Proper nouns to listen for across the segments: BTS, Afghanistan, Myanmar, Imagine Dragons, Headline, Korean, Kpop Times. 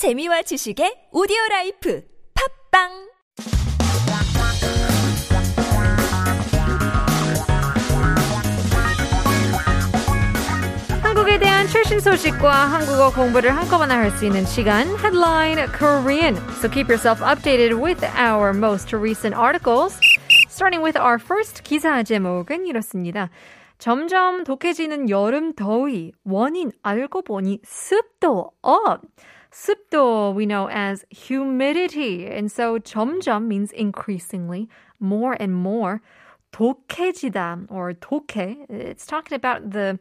재미와 지식의 오디오라이프 팝빵 한국에 대한 최신 소식과 한국어 공부를 한꺼번에 할 수 있는 시간 Headline Korean. So keep yourself updated with our most recent articles. Starting with our first 기사 제목은 이렇습니다. 점점 독해지는 여름 더위, 원인 알고 보니 습도 업. 습도 we know as humidity, and so 점점 means increasingly, more and more. 독해지다 or 독해, it's talking about the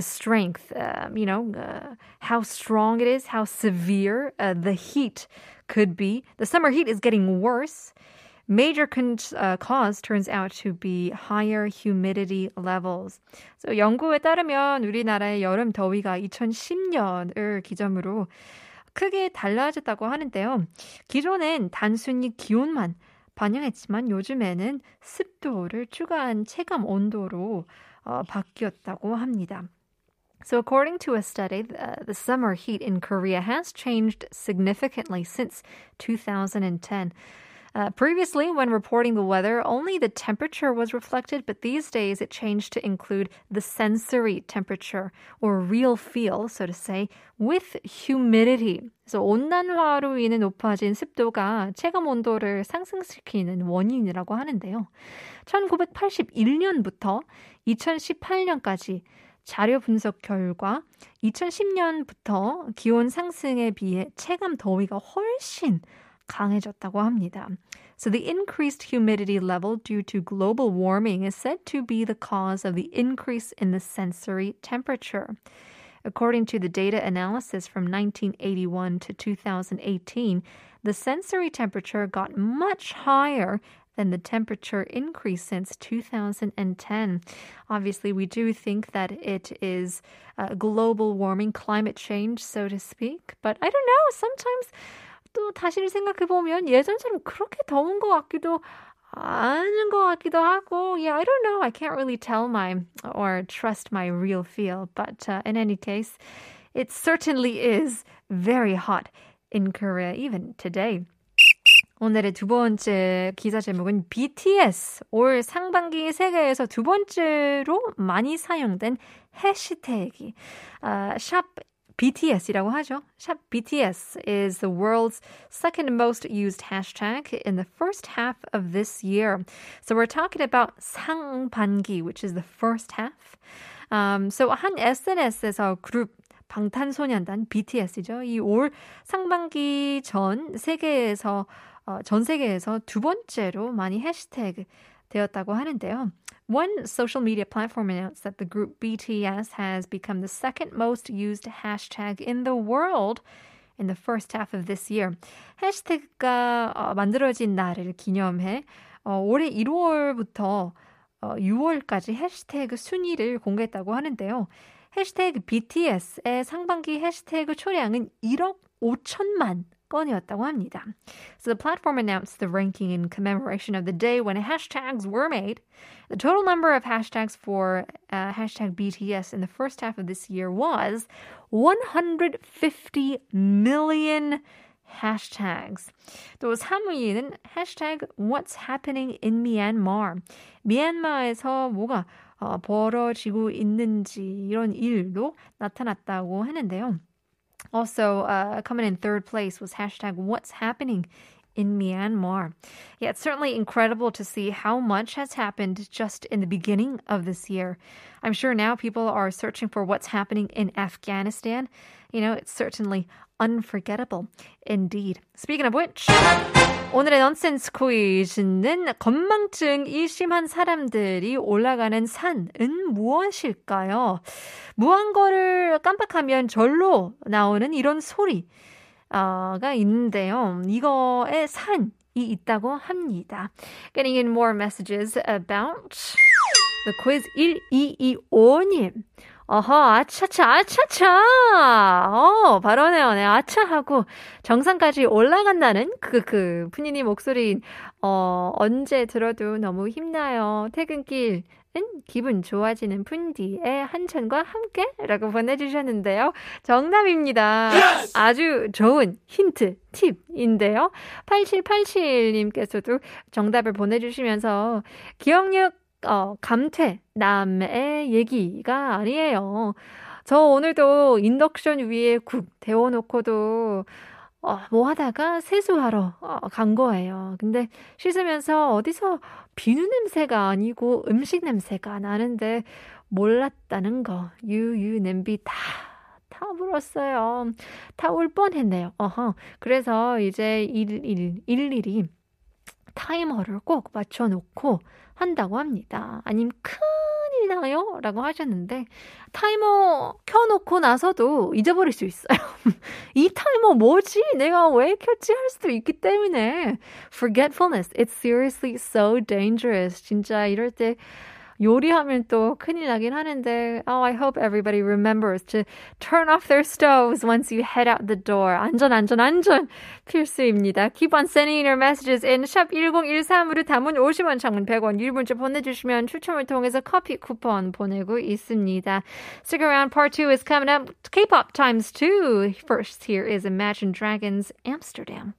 strength, how strong it is, how severe the heat could be. The summer heat is getting worse. Major cause turns out to be higher humidity levels. So, 연구에 따르면 우리나라의 여름 더위가 2010년을 기점으로 크게 달라졌다고 하는데요. 기존엔 단순히 기온만 반영했지만 요즘에는 습도를 추가한 체감 온도로 바뀌었다고 합니다. So according to a study, the summer heat in Korea has changed significantly since 2010. Previously, when reporting the weather, only the temperature was reflected, but these days it changed to include the sensory temperature, or real feel, so to say, with humidity. 그래서 온난화로 인해 높아진 습도가 체감 온도를 상승시키는 원인이라고 하는데요. 1981년부터 2018년까지 자료 분석 결과 2010년부터 기온 상승에 비해 체감 더위가 훨씬 강해졌다고 합니다. So the increased humidity level due to global warming is said to be the cause of the increase in the sensory temperature. According to the data analysis from 1981 to 2018, the sensory temperature got much higher than the temperature increase since 2010. Obviously, we do think that it is global warming, climate change, so to speak. But I don't know, sometimes 또 다시 생각해보면 예전처럼 그렇게 더운 것 같기도 아닌 것 같기도 하고 Yeah, I don't know. I can't really tell my or trust my real feel. But in any case, it certainly is very hot in Korea even today. 오늘의 두 번째 기사 제목은 BTS 올 상반기 세계에서 두 번째로 많이 사용된 해시태그 샵 BTS이라고 하죠. 샵 BTS is the world's second most used hashtag in the first half of this year. So we're talking about 상반기, which is the first half. So 한 SNS에서 그룹 방탄소년단 BTS죠. 이 올 상반기 전 세계에서 두 번째로 많이 해시태그 되었다고 하는데요. One social media platform announced that the group BTS has become the second most used hashtag in the world in the first half of this year. 해시태그가 만들어진 날을 기념해 올해 1월부터 6월까지 해시태그 순위를 공개했다고 하는데요. 해시태그 BTS의 상반기 해시태그 초량은 1억 5천만 건이었다고 합니다. So the platform announced the ranking in commemoration of the day when hashtags were made. The total number of hashtags for hashtag BTS in the first half of this year was 150 million hashtags. 또 3위는 hashtag What's Happening in Myanmar. 미얀마에서 뭐가 벌어지고 있는지 이런 일도 나타났다고 하는데요. Also, coming in third place was hashtag What's Happening in Myanmar. Yeah, it's certainly incredible to see how much has happened just in the beginning of this year. I'm sure now people are searching for what's happening in Afghanistan. You know, it's certainly unforgettable indeed. Speaking of which, 오늘의 넌센스 퀴즈는 건망증이 심한 사람들이 올라가는 산은 무엇일까요? 무언가를 깜빡하면 절로 나오는 이런 소리가 있는데요. 이거에 산이 있다고 합니다. Getting in more messages about the quiz 1225님. 어허, 아차차. 바로네요. 네, 아차하고 정상까지 올라간다는 푸니님 목소리 언제 들어도 너무 힘나요. 퇴근길 기분 좋아지는 푼디의 한천과 함께 라고 보내주셨는데요. 정답입니다. Yes! 아주 좋은 힌트, 팁인데요. 8787님께서도 정답을 보내주시면서 기억력 감퇴남의 얘기가 아니에요. 저 오늘도 인덕션 위에 국 데워놓고도 뭐 하다가 세수하러 간 거예요. 근데 씻으면서 어디서 비누 냄새가 아니고 음식 냄새가 나는데 몰랐다는 거. 유유 냄비 다 물었어요. 다 올 뻔했네요. 그래서 이제 일일이 타이머를 꼭 맞춰놓고 한다고 합니다. 아님 큰일 나요? 라고 하셨는데 타이머 켜놓고 나서도 잊어버릴 수 있어요. 이 타이머 뭐지? 내가 왜 켰지? 할 수도 있기 때문에 Forgetfulness. It's seriously so dangerous. 진짜 이럴 때 요리하면 또 큰일 나긴 하는데 I hope everybody remembers to turn off their stoves once you head out the door. 안전 필수입니다. Keep on sending your messages in 샵 1013으로 담은 50원, 장문 100원, 유료문자 보내주시면 추첨을 통해서 커피 쿠폰 보내고 있습니다. Stick around. Part 2 is coming up. Kpop Times 2. First, here is Imagine Dragons Amsterdam.